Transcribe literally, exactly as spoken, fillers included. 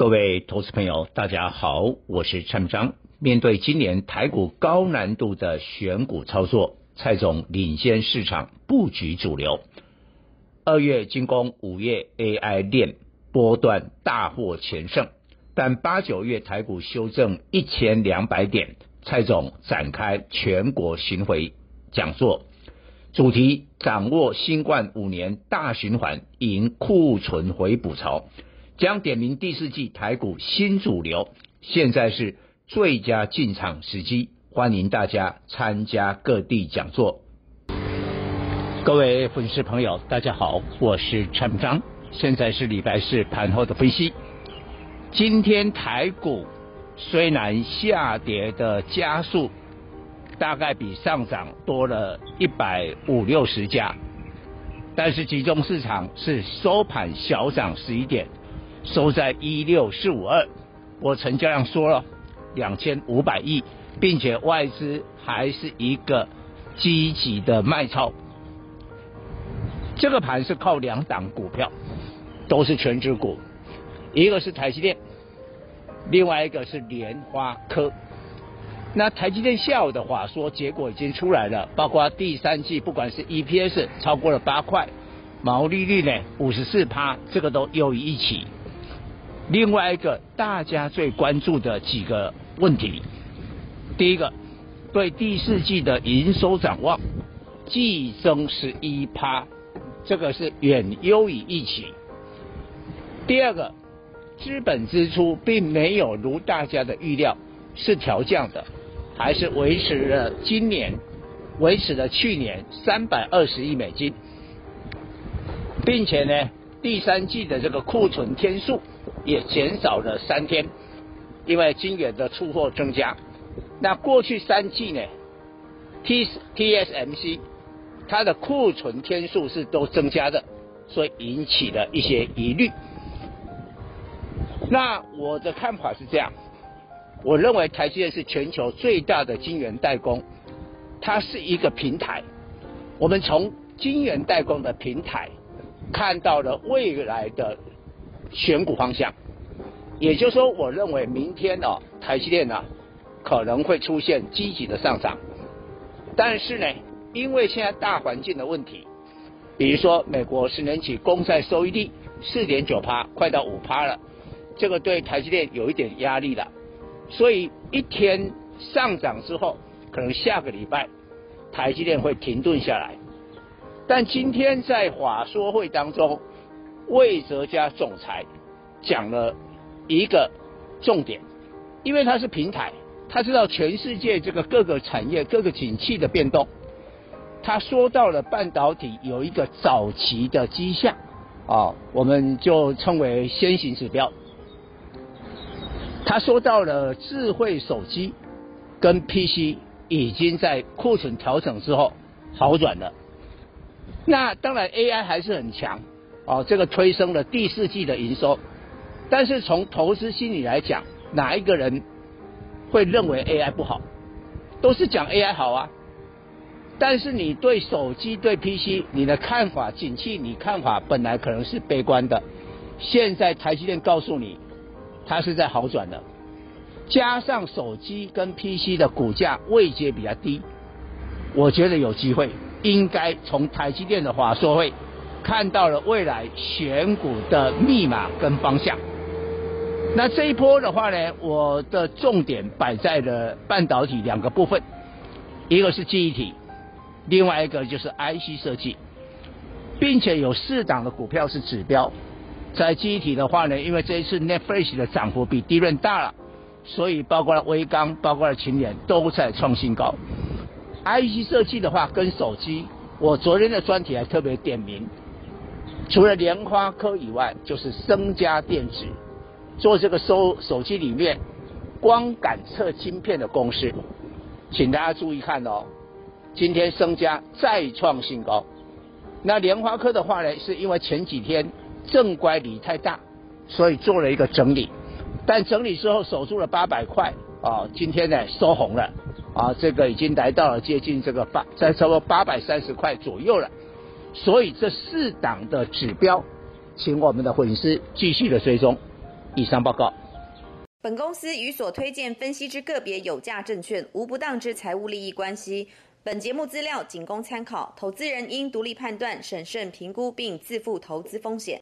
各位投资朋友大家好，我是蔡明彰。面对今年台股高难度的选股操作，蔡总领先市场布局主流，二月进攻，五月 A I 链波段大获全胜，但八九月台股修正一千两百点，蔡总展开全国巡回讲座，主题掌握新冠五年大循环，迎库存回补潮，将点名第四季台股新主流，现在是最佳进场时机，欢迎大家参加各地讲座。各位粉丝朋友大家好，我是陈章，现在是礼拜四盘后的分析。今天台股虽然下跌的家数大概比上涨多了一百五十六家，但是集中市场是收盘小涨十一点，收在一六四五二，我成交量说了两千五百亿，并且外资还是一个积极的卖超。这个盘是靠两档股票，都是全指股，一个是台积电，另外一个是联发科。那台积电下午的话说结果已经出来了，包括第三季不管是 E P S 超过了八块，毛利率呢 百分之五十四， 这个都优于预期。另外一个大家最关注的几个问题，第一个对第四季的营收展望，季增 百分之十一， 这个是远优于预期。第二个资本支出并没有如大家的预料是调降的，还是维持了今年维持了去年三百二十亿美金，并且呢第三季的这个库存天数也减少了三天，因为晶圆的出货增加。那过去三季呢 T S M C 它的库存天数是都增加的，所以引起了一些疑虑。那我的看法是这样，我认为台积电是全球最大的晶圆代工，它是一个平台，我们从晶圆代工的平台看到了未来的选股方向，也就是说我认为明天、哦、台积电、啊、可能会出现积极的上涨，但是呢因为现在大环境的问题，比如说美国十年期公债收益率 百分之四点九， 快到 百分之五 了，这个对台积电有一点压力了，所以一天上涨之后可能下个礼拜台积电会停顿下来。但今天在法说会当中，魏哲家总裁讲了一个重点，因为他是平台，他知道全世界这个各个产业各个景气的变动，他说到了半导体有一个早期的迹象、哦、我们就称为先行指标。他说到了智慧手机跟 P C 已经在库存调整之后好转了，那当然 A I 还是很强、哦、这个推升了第四季的营收。但是从投资心理来讲，哪一个人会认为 A I 不好？都是讲 A I 好啊，但是你对手机对 P C 你的看法景气，你看法本来可能是悲观的，现在台积电告诉你它是在好转的，加上手机跟 P C 的股价位阶比较低，我觉得有机会，应该从台积电的法说会看到了未来选股的密码跟方向。那这一波的话呢，我的重点摆在了半导体两个部分，一个是记忆体，另外一个就是 I C 设计，并且有四档的股票是指标。在记忆体的话呢，因为这一次 Netflix 的涨幅比D R A M大了，所以包括了微刚，包括了群联都在创新高。I C 设计的话跟手机，我昨天的专题还特别点名，除了联发科以外就是昇佳电子，做这个手手机里面光感测晶片的公司，请大家注意看哦，今天昇佳再创新高。那联发科的话呢，是因为前几天正乖离太大，所以做了一个整理，但整理之后守住了八百块、哦、今天呢收红了、哦、这个已经来到了接近这个八，在差不多八百三十块左右了。所以这四档的指标请我们的粉丝继续的追踪。以上报告。本公司与所推荐分析之个别有价证券无不当之财务利益关系。本节目资料仅供参考，投资人应独立判断、审慎评估并自负投资风险。